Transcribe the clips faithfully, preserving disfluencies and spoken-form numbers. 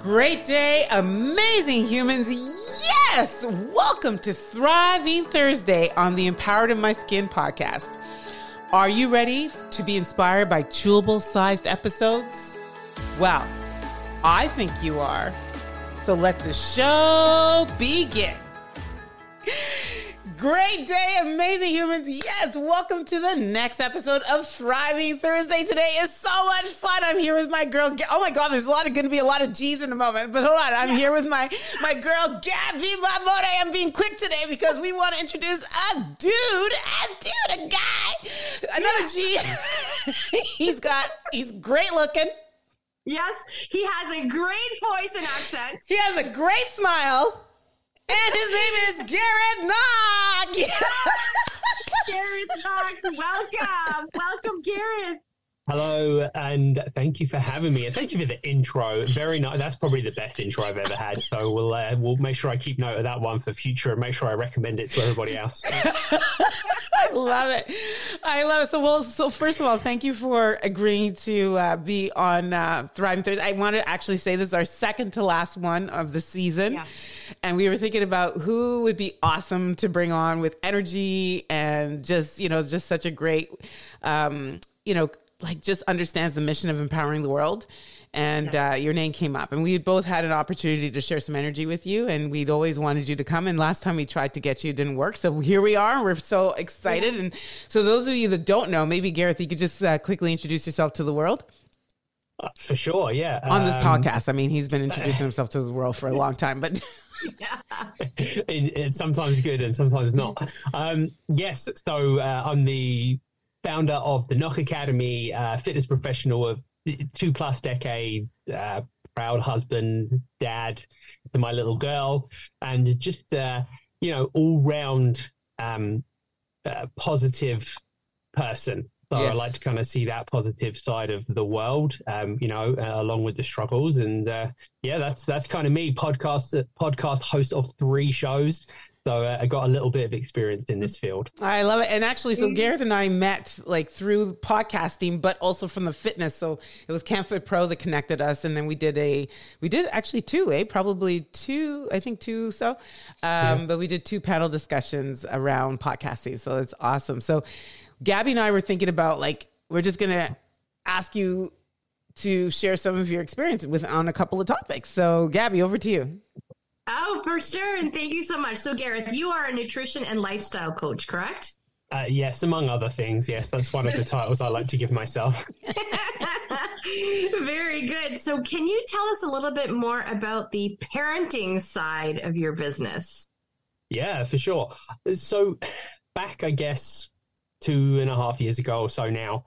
Great day, amazing humans. Yes! Welcome to Thriving Thursday on the Empowered In My Skin podcast. Are you ready to be inspired by chewable-sized episodes? Well, I think you are. So let the show begin. Great day, amazing humans. Yes, welcome to the next episode of Thriving Thursday. Today is so much fun. I'm here with my girl. Oh my God, there's a lot of going to be a lot of G's in a moment, but hold on. I'm yeah. here with my, my girl, Gabby Mamone. I'm being quick today because we want to introduce a dude, a dude, a guy, another yeah. G. he's got, he's great looking. Yes, he has a great voice and accent. He has a great smile. And his name is Gareth Knock. Gareth Knox, welcome. Welcome, Gareth. Hello, and thank you for having me. And thank you for the intro. Very nice. That's probably the best intro I've ever had. So we'll uh, we'll make sure I keep note of that one for future and make sure I recommend it to everybody else. I love it. I love it. So, well, so first of all, thank you for agreeing to uh, be on uh, Thriving Thursday. I want to actually say this is our second to last one of the season. Yeah. And we were thinking about who would be awesome to bring on with energy and just, you know, just such a great, um, you know, like just understands the mission of empowering the world. And uh, your name came up and we had both had an opportunity to share some energy with you and we'd always wanted you to come. And last time we tried to get you, it didn't work. So here we are. We're so excited. And so those of you that don't know, maybe Gareth, you could just uh, quickly introduce yourself to the world. For sure. Yeah. On this um, podcast. I mean, he's been introducing himself to the world for a long time, but it, it's sometimes good and sometimes not. Um, yes. So uh, I'm the founder of The Nock Academy, uh, fitness professional of two plus decade, uh, proud husband, dad to my little girl, and just, uh, you know, all round um, uh, positive person. So yes. I like to kind of see that positive side of the world, um, you know, uh, along with the struggles. And uh, yeah, that's that's kind of me, podcast podcast host of three shows. So uh, I got a little bit of experience in this field. I love it. And actually, so Gareth and I met like through podcasting, but also from the fitness. So it was CampFit Pro that connected us. And then we did a, we did actually two, eh? Probably two, I think two. So, um, yeah. but we did two panel discussions around podcasting. So it's awesome. So Gabby and I were thinking about like, we're just going to ask you to share some of your experience with on a couple of topics. So Gabby, over to you. Oh, for sure. And thank you so much. So, Gareth, you are a nutrition and lifestyle coach, correct? Uh, yes, among other things. Yes, that's one of the titles I like to give myself. Very good. So can you tell us a little bit more about the parenting side of your business? Yeah, for sure. So back, I guess, two and a half years ago or so now,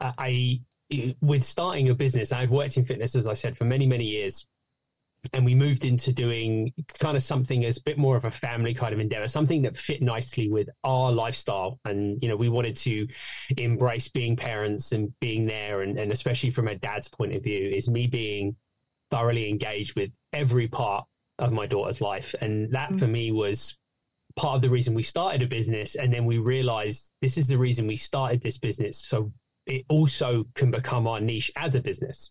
uh, I, with starting a business, I've worked in fitness, as I said, for many, many years. And we moved into doing kind of something as a bit more of a family kind of endeavor, something that fit nicely with our lifestyle. And, you know, we wanted to embrace being parents and being there. And, and especially from a dad's point of view is me being thoroughly engaged with every part of my daughter's life. And that mm-hmm. for me was part of the reason we started a business. And then we realized this is the reason we started this business. So it also can become our niche as a business.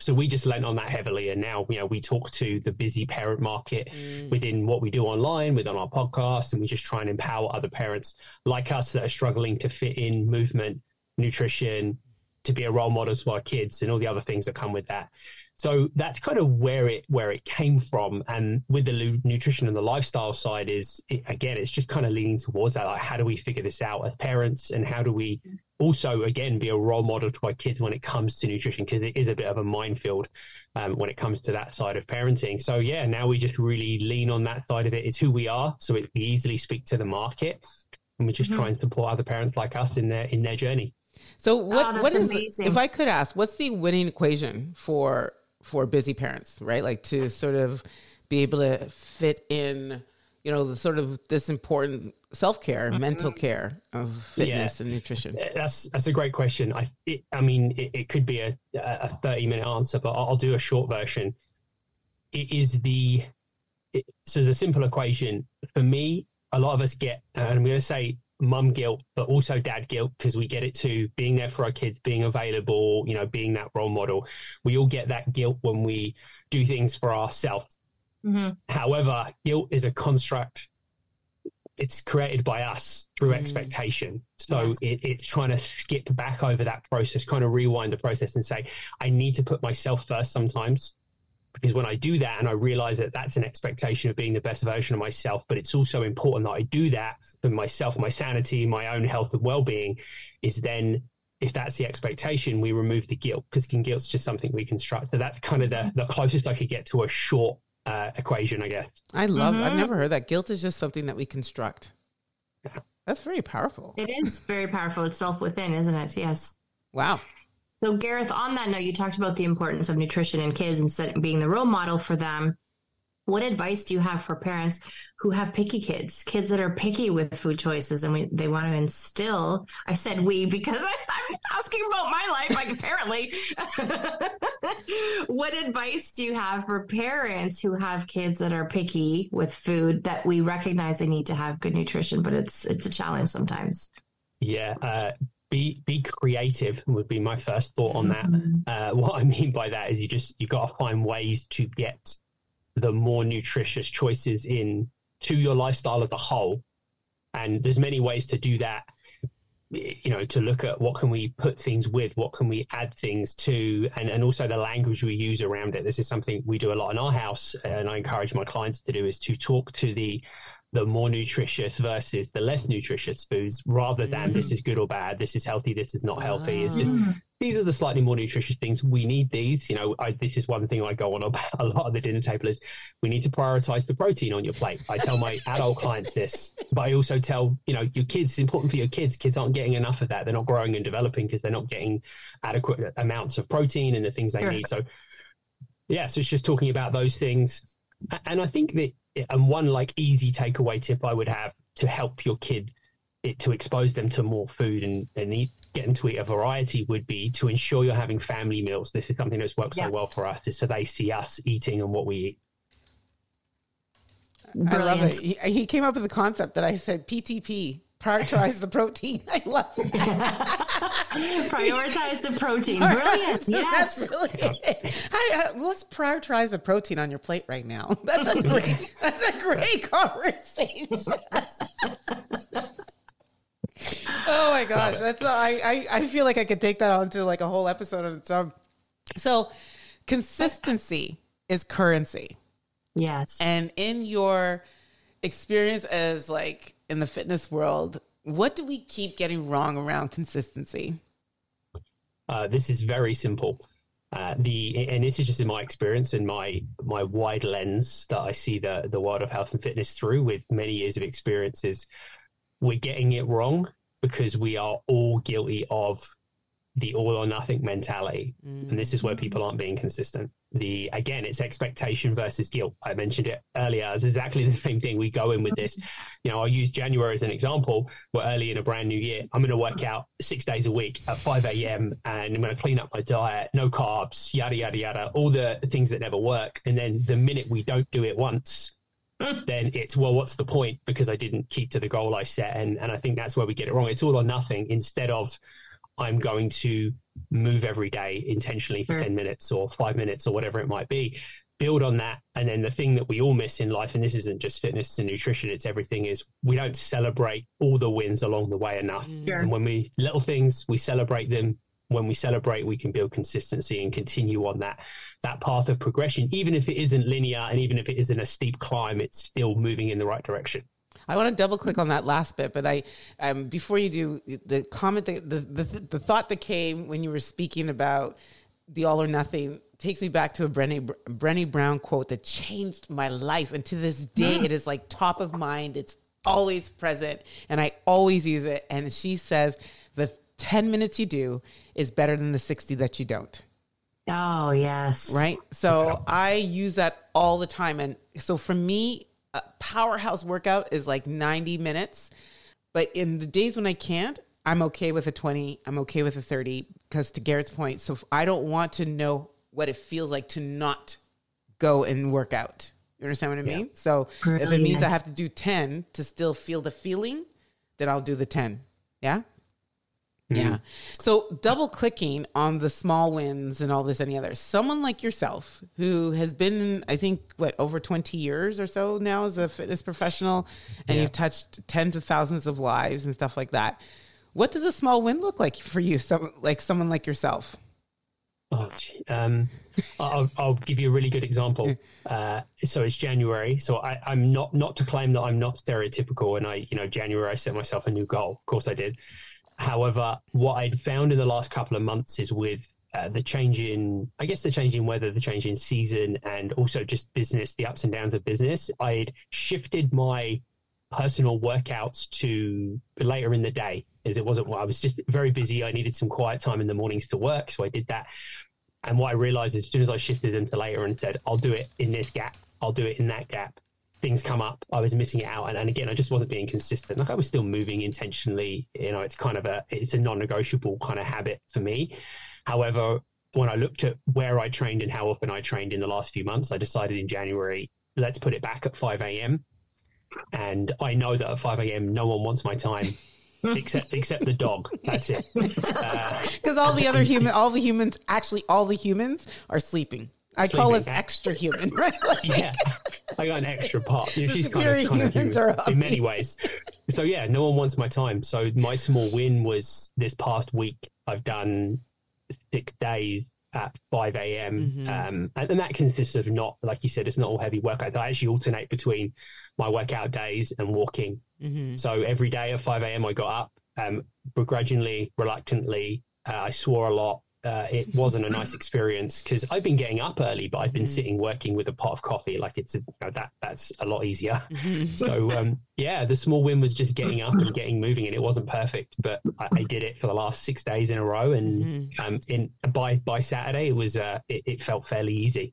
So we just lent on that heavily. And now, you know, we talk to the busy parent market mm. within what we do online, within our podcast, and we just try and empower other parents like us that are struggling to fit in movement, nutrition, to be a role model to our kids and all the other things that come with that. So that's kind of where it where it came from. And with the nutrition and the lifestyle side is, it, again, it's just kind of leaning towards that. Like, how do we figure this out as parents? And how do we also, again, be a role model to our kids when it comes to nutrition? Because it is a bit of a minefield um, when it comes to that side of parenting. So, yeah, now we just really lean on that side of it. It's who we are. So it, we easily speak to the market. And we just mm-hmm. try and support other parents like us in their in their journey. So what oh, what is, amazing. If I could ask, what's the winning equation for for busy parents, right? Like to sort of be able to fit in, you know, the sort of this important self-care, mm-hmm. mental care of fitness yeah. and nutrition. That's, that's a great question. I, it, I mean, it, it could be a, a thirty minute answer, but I'll, I'll do a short version. It is the, it, so the simple equation for me, a lot of us get, and I'm going to say mum guilt, but also dad guilt, because we get it to being there for our kids, being available, you know, being that role model. We all get that guilt when we do things for ourselves. Mm-hmm. However, guilt is a construct. It's created by us through mm. expectation. So yes. it, it's trying to skip back over that process, kind of rewind the process and say, I need to put myself first sometimes, because when I do that and I realize that that's an expectation of being the best version of myself, but it's also important that I do that for myself, my sanity, my own health and well-being, is then if that's the expectation, we remove the guilt, because guilt's just something we construct. So that's kind of the, the closest I could get to a short Uh, equation, I guess. I love, mm-hmm. I've never heard that. Guilt is just something that we construct. That's very powerful. It is very powerful. It's self-within, isn't it? Yes. Wow. So Gareth, on that note, you talked about the importance of nutrition and kids and being the role model for them. What advice do you have for parents who have picky kids, kids that are picky with food choices, and we, they want to instill, I said we, because I, I'm asking about my life, like apparently. What advice do you have for parents who have kids that are picky with food, that we recognize they need to have good nutrition, but it's it's a challenge sometimes? Yeah, uh, be be creative would be my first thought on that. Mm-hmm. Uh, what I mean by that is you just you got to find ways to get the more nutritious choices in to your lifestyle as a whole, and there's many ways to do that. You know, to look at what can we put things with, what can we add things to, and, and also the language we use around it. This is something we do a lot in our house, and I encourage my clients to do, is to talk to the the more nutritious versus the less nutritious foods, rather than mm. this is good or bad, this is healthy, this is not healthy. Oh. It's just, these are the slightly more nutritious things. We need these. You know, I, this is one thing I go on about a lot at the dinner table, is we need to prioritize the protein on your plate. I tell my adult clients this, but I also tell, you know, your kids, it's important for your kids. Kids aren't getting enough of that. They're not growing and developing because they're not getting adequate amounts of protein and the things they sure. need. So yeah, so it's just talking about those things. And I think that, and one like easy takeaway tip I would have to help your kid, it, to expose them to more food and, and eat, get them to eat a variety, would be to ensure you're having family meals. This is something that's worked yeah. so well for us, is so they see us eating and what we eat. Brilliant. I love it. He, he came up with a concept that I said, P T P, prioritize the protein. I love it. Prioritize the protein. Brilliant. So yes. That's really it. I, uh, let's prioritize the protein on your plate right now. That's a great, that's a great conversation. Oh my gosh. That's a, I, I feel like I could take that on to like a whole episode on its own. So consistency is currency. Yes. And in your experience as like in the fitness world, what do we keep getting wrong around consistency? Uh, this is very simple. Uh, the and this is just in my experience and my my wide lens that I see the the world of health and fitness through, with many years of experiences. We're getting it wrong because we are all guilty of the all or nothing mentality. Mm. And this is where people aren't being consistent. The again, it's expectation versus guilt. I mentioned it earlier. It's exactly the same thing. We go in with this. You know, I'll use January as an example. We're early in a brand new year. I'm going to work out six days a week at five a.m. and I'm going to clean up my diet, no carbs, yada, yada, yada, all the things that never work. And then the minute we don't do it once, then it's, well, what's the point? Because I didn't keep to the goal I set. And, and I think that's where we get it wrong. It's all or nothing, instead of I'm going to move every day intentionally for sure. ten minutes or five minutes or whatever it might be. Build on that. And then the thing that we all miss in life, and this isn't just fitness and nutrition, it's everything, is we don't celebrate all the wins along the way enough. Sure. And when we little things, we celebrate them. When we celebrate, we can build consistency and continue on that that path of progression, even if it isn't linear and even if it isn't a steep climb, it's still moving in the right direction. I want to double click on that last bit, but I, um, before you do, the comment, that, the, the the thought that came when you were speaking about the all or nothing takes me back to a Brené Brené Brown quote that changed my life, and to this day it is like top of mind. It's always present, and I always use it. And she says, "The ten minutes you do is better than the sixty that you don't." Oh yes, right. So I use that all the time, and so for me, a powerhouse workout is like ninety minutes, but in the days when I can't, I'm okay with a twenty. I'm okay with a thirty, because to Garrett's point, so if I don't want to know what it feels like to not go and work out. You understand what I mean? Yeah. So really if it means nice. I have to do ten to still feel the feeling, then I'll do the ten. Yeah. Mm-hmm. Yeah. So double clicking on the small wins and all this and the other. Someone like yourself who has been, I think, what, over twenty years or so now as a fitness professional, and yeah. you've touched tens of thousands of lives and stuff like that. What does a small win look like for you? Some, like someone like yourself. Oh, um, I'll, I'll give you a really good example. Uh, so it's January. So I, I'm not, not to claim that I'm not stereotypical. And I, you know, January, I set myself a new goal. Of course I did. However, what I'd found in the last couple of months is with uh, the change in, I guess the change in weather, the change in season, and also just business, the ups and downs of business, I'd shifted my personal workouts to later in the day, as it wasn't what I was just very busy. I needed some quiet time in the mornings to work. So I did that. And what I realized as soon as I shifted them to later and said, I'll do it in this gap, I'll do it in that gap, things come up, I was missing it out. And, and again, I just wasn't being consistent. Like I was still moving intentionally. You know, it's kind of a, it's a non-negotiable kind of habit for me. However, when I looked at where I trained and how often I trained in the last few months, I decided in January, let's put it back at five a.m. And I know that at five a.m. no one wants my time except, except the dog. That's it. Because uh, all the other human, all the humans, actually all the humans are sleeping. I Sleeping call us at. extra human, right? Like, yeah, I got an extra part. You know, she's kind of, kind of human in many ways. So yeah, no one wants my time. So my small win was this past week, I've done six days at five a.m. Mm-hmm. Um, and, and that consists of not, like you said, it's not all heavy workouts. I actually alternate between my workout days and walking. Mm-hmm. So every day at five a.m. I got up, um, begrudgingly, reluctantly. Uh, I swore a lot. Uh, it wasn't a nice experience because I've been getting up early, but I've been mm-hmm. sitting working with a pot of coffee. Like it's, you know, that that's a lot easier. Mm-hmm. So um, yeah, the small win was just getting up and getting moving, and it wasn't perfect, but I, I did it for the last six days in a row. And mm-hmm. um, in by by Saturday, it was uh, it, it felt fairly easy.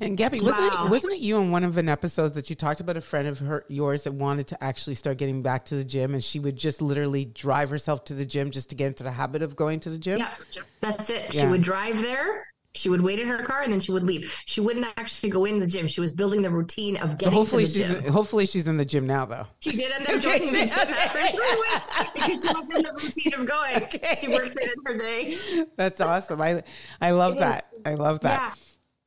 And Gabby, wasn't wow. it wasn't it you on one of an episode that you talked about a friend of her yours that wanted to actually start getting back to the gym, and she would just literally drive herself to the gym just to get into the habit of going to the gym? Yeah, that's it. Yeah. She would drive there. She would wait in her car, and then she would leave. She wouldn't actually go in the gym. She was building the routine of getting so hopefully to the she's, gym. Hopefully she's in the gym now, though. She did end up joining okay. the gym after three weeks because she was in the routine of going. Okay. She worked it in her day. That's awesome. I, I love it that. Is. I love that. Yeah.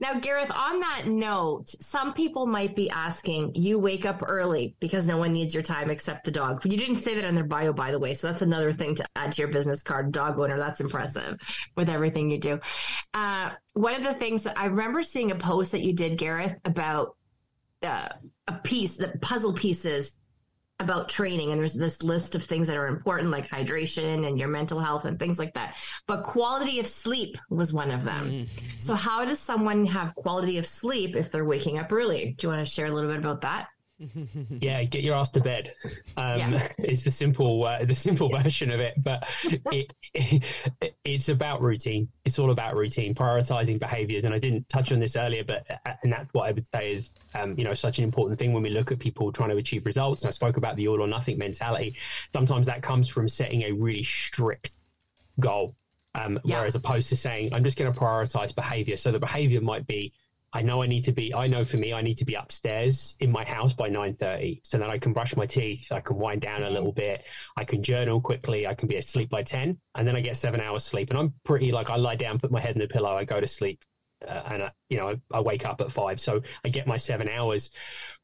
Now, Gareth, on that note, some people might be asking, you wake up early because no one needs your time except the dog. You didn't say that on their bio, by the way, so that's another thing to add to your business card. Dog owner, that's impressive with everything you do. Uh, one of the things that I remember seeing a post that you did, Gareth, about uh, a piece, the puzzle pieces about training, and there's this list of things that are important, like hydration and your mental health and things like that. But quality of sleep was one of them. Mm-hmm. So how does someone have quality of sleep if they're waking up early? Do you want to share a little bit about that? Yeah, get your ass to bed. Um, yeah. It's the simple, uh, the simple yeah. version of it, but it, it, it's about routine. It's all about routine, prioritizing behaviors. And I didn't touch on this earlier, but, and that's what I would say is, um, you know, such an important thing when we look at people trying to achieve results. And I spoke about the all or nothing mentality. Sometimes that comes from setting a really strict goal. Um, yeah. Whereas opposed to saying, I'm just going to prioritize behavior. So the behavior might be, I know I need to be, I know for me, I need to be upstairs in my house by nine thirty so that I can brush my teeth, I can wind down a little bit, I can journal quickly, I can be asleep by ten, and then I get seven hours sleep. And I'm pretty, like, I lie down, put my head in the pillow, I go to sleep, uh, and, I, you know, I, I wake up at five. So I get my seven hours.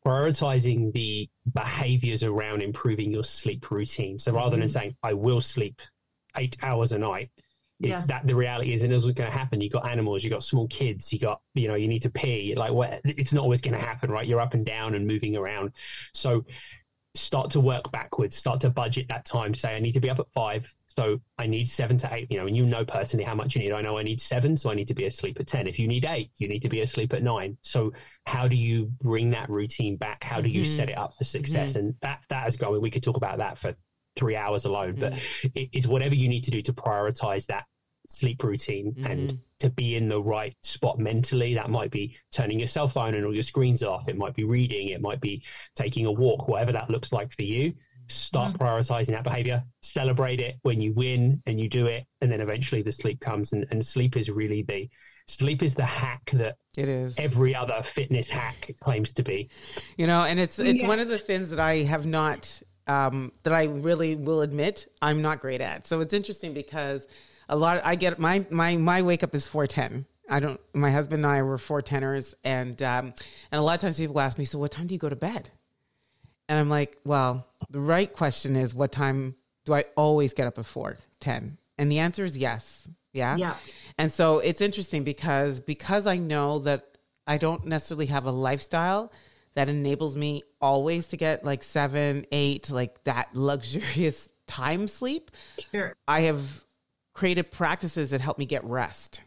Prioritizing the behaviors around improving your sleep routine. So rather mm-hmm. than saying, I will sleep eight hours a night, is yes. that the reality is, and it's not going to happen. You got animals, you got small kids, you got, you know, you need to pee. Like, what? It's not always going to happen, right? You're up and down and moving around. So start to work backwards, start to budget that time. Say, I need to be up at five, so I need seven to eight, you know, and you know personally how much you need. I know I need seven, so I need to be asleep at ten. If you need eight, you need to be asleep at nine. So how do you bring that routine back? How do you mm-hmm. set it up for success? Mm-hmm. And that, that is going, we could talk about that for three hours alone, mm-hmm. but it, it's whatever you need to do to prioritize that sleep routine mm-hmm. and to be in the right spot mentally. That might be turning your cell phone and all your screens off. It might be reading. It might be taking a walk, whatever that looks like for you. Start mm-hmm. prioritizing that behavior, celebrate it when you win and you do it. And then eventually the sleep comes, and, and sleep is really the, sleep is the hack that it is. Every other fitness hack claims to be, you know, and it's, it's yeah. one of the things that I have not um, that I really will admit I'm not great at. So it's interesting because a lot of, I get my my my wake up is four ten. I don't. My husband and I were four-tenners, and um, and a lot of times people ask me, so what time do you go to bed? And I'm like, well, the right question is, what time do I always get up at four ten? And the answer is yes. Yeah. Yeah. And so it's interesting because because I know that I don't necessarily have a lifestyle that enables me always to get like seven, eight, like that luxurious time sleep. Sure. I have created practices that help me get rest.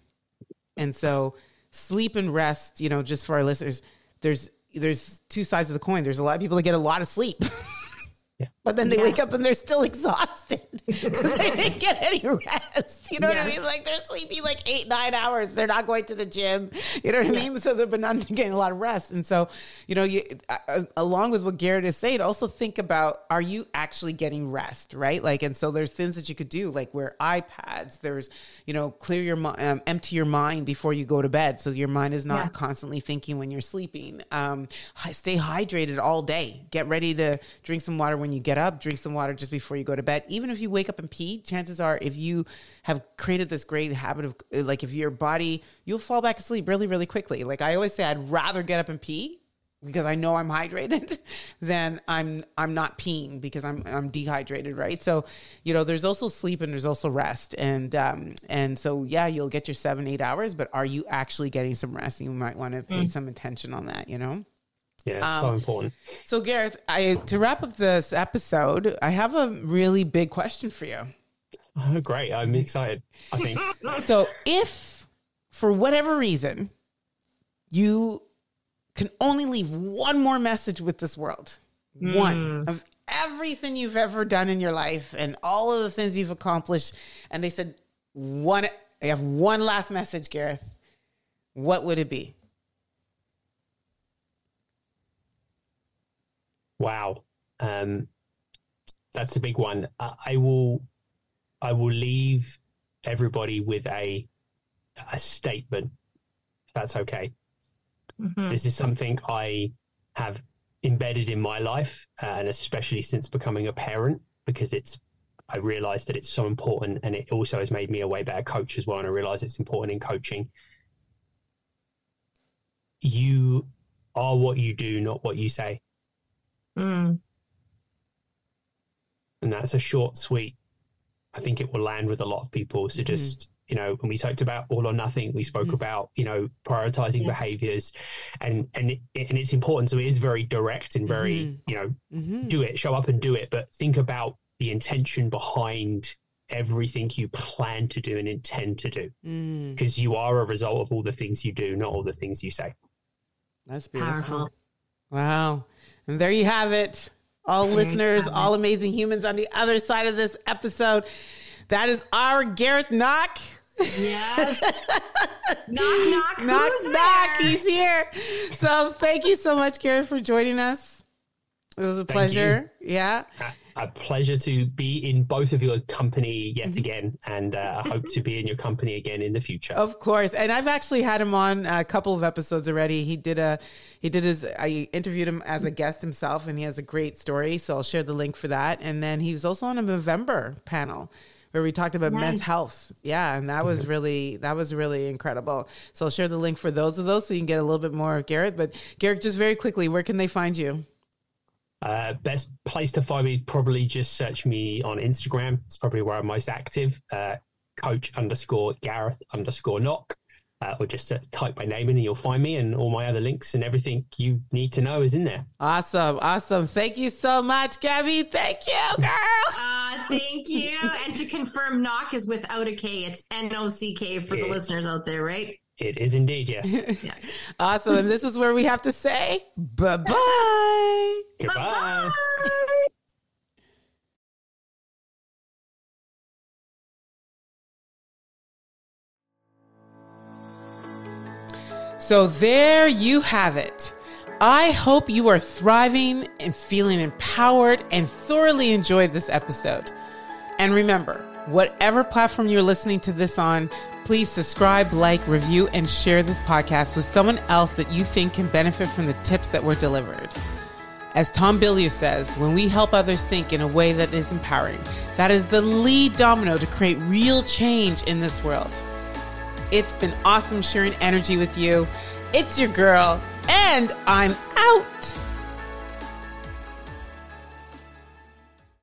And so sleep and rest, you know, just for our listeners, there's there's two sides of the coin. There's a lot of people that get a lot of sleep, yeah. but then they yes. wake up and they're still exhausted because they didn't get any rest. You know yes. what I mean? Like they're sleepy like eight, nine hours. They're not going to the gym. You know what yeah. I mean? So they've been not getting a lot of rest. And so, you know, you uh, along with what Garrett is saying, also think about, are you actually getting rest, right? Like, and so there's things that you could do, like wear iPads. There's, you know, clear your mind, um, empty your mind before you go to bed. So your mind is not yeah. constantly thinking when you're sleeping. Um, stay hydrated all day. Get ready to drink some water when you get up, drink some water just before you go to bed. Even if you wake up and pee, chances are if you have created this great habit of like, if your body, you'll fall back asleep really, really quickly. Like I always say, I'd rather get up and pee because I know I'm hydrated than I'm, I'm not peeing because I'm, I'm dehydrated. Right. So, you know, there's also sleep and there's also rest. And, um, and so, yeah, you'll get your seven, eight hours, but are you actually getting some rest? You might want to pay mm. some attention on that, you know? Yeah, um, so important. So Gareth, I, to wrap up this episode, I have a really big question for you. Oh, great. I'm excited, I think. So if, for whatever reason, you can only leave one more message with this world, mm. one of everything you've ever done in your life and all of the things you've accomplished, and they said, one, I have one last message, Gareth, what would it be? Wow. Um, that's a big one. I, I will, I will leave everybody with a, a statement. If that's okay. Mm-hmm. This is something I have embedded in my life. Uh, and especially since becoming a parent, because it's, I realized that it's so important, and it also has made me a way better coach as well. And I realize it's important in coaching. You are what you do, not what you say. Mm. And that's a short, sweet. I think it will land with a lot of people. So just, mm. you know, when we talked about all or nothing, we spoke mm. about, you know, prioritizing yeah. behaviors and, and, it, and it's important. So it is very direct and very, mm-hmm. you know, mm-hmm. do it, show up and do it, but think about the intention behind everything you plan to do and intend to do, because mm. you are a result of all the things you do, not all the things you say. That's beautiful. Powerful. Wow. And there you have it, all listeners, all amazing humans on the other side of this episode. That is our Gareth Knock. Yes. knock, knock, knock, who's knock. There? He's here. So thank you so much, Gareth, for joining us. It was a thank pleasure. You. Yeah. A, a pleasure to be in both of your company yet again. And uh, I hope to be in your company again in the future. Of course. And I've actually had him on a couple of episodes already. He did a, he did his, I interviewed him as a guest himself, and he has a great story. So I'll share the link for that. And then he was also on a November panel where we talked about nice. men's health. Yeah. And that was really, that was really incredible. So I'll share the link for those of those so you can get a little bit more of Gareth. But Gareth, just very quickly, where can they find you? Uh, best place to find me, probably just search me on Instagram. It's probably where I'm most active. Uh, coach underscore Gareth underscore Knock, uh, or just type my name in and you'll find me, and all my other links and everything you need to know is in there. Awesome. Awesome. Thank you so much, Gabby. Thank you, girl. Uh, thank you. And to confirm, Knock is without a K. It's N O C K for yeah. the listeners out there, right? It is indeed, yes. Yeah. Awesome. And this is where we have to say bye-bye. Goodbye. Bye-bye. So there you have it. I hope you are thriving and feeling empowered and thoroughly enjoyed this episode. And remember, whatever platform you're listening to this on, please subscribe, like, review, and share this podcast with someone else that you think can benefit from the tips that were delivered. As Tom Bilyeu says, when we help others think in a way that is empowering, that is the lead domino to create real change in this world. It's been awesome sharing energy with you. It's your girl, and I'm out.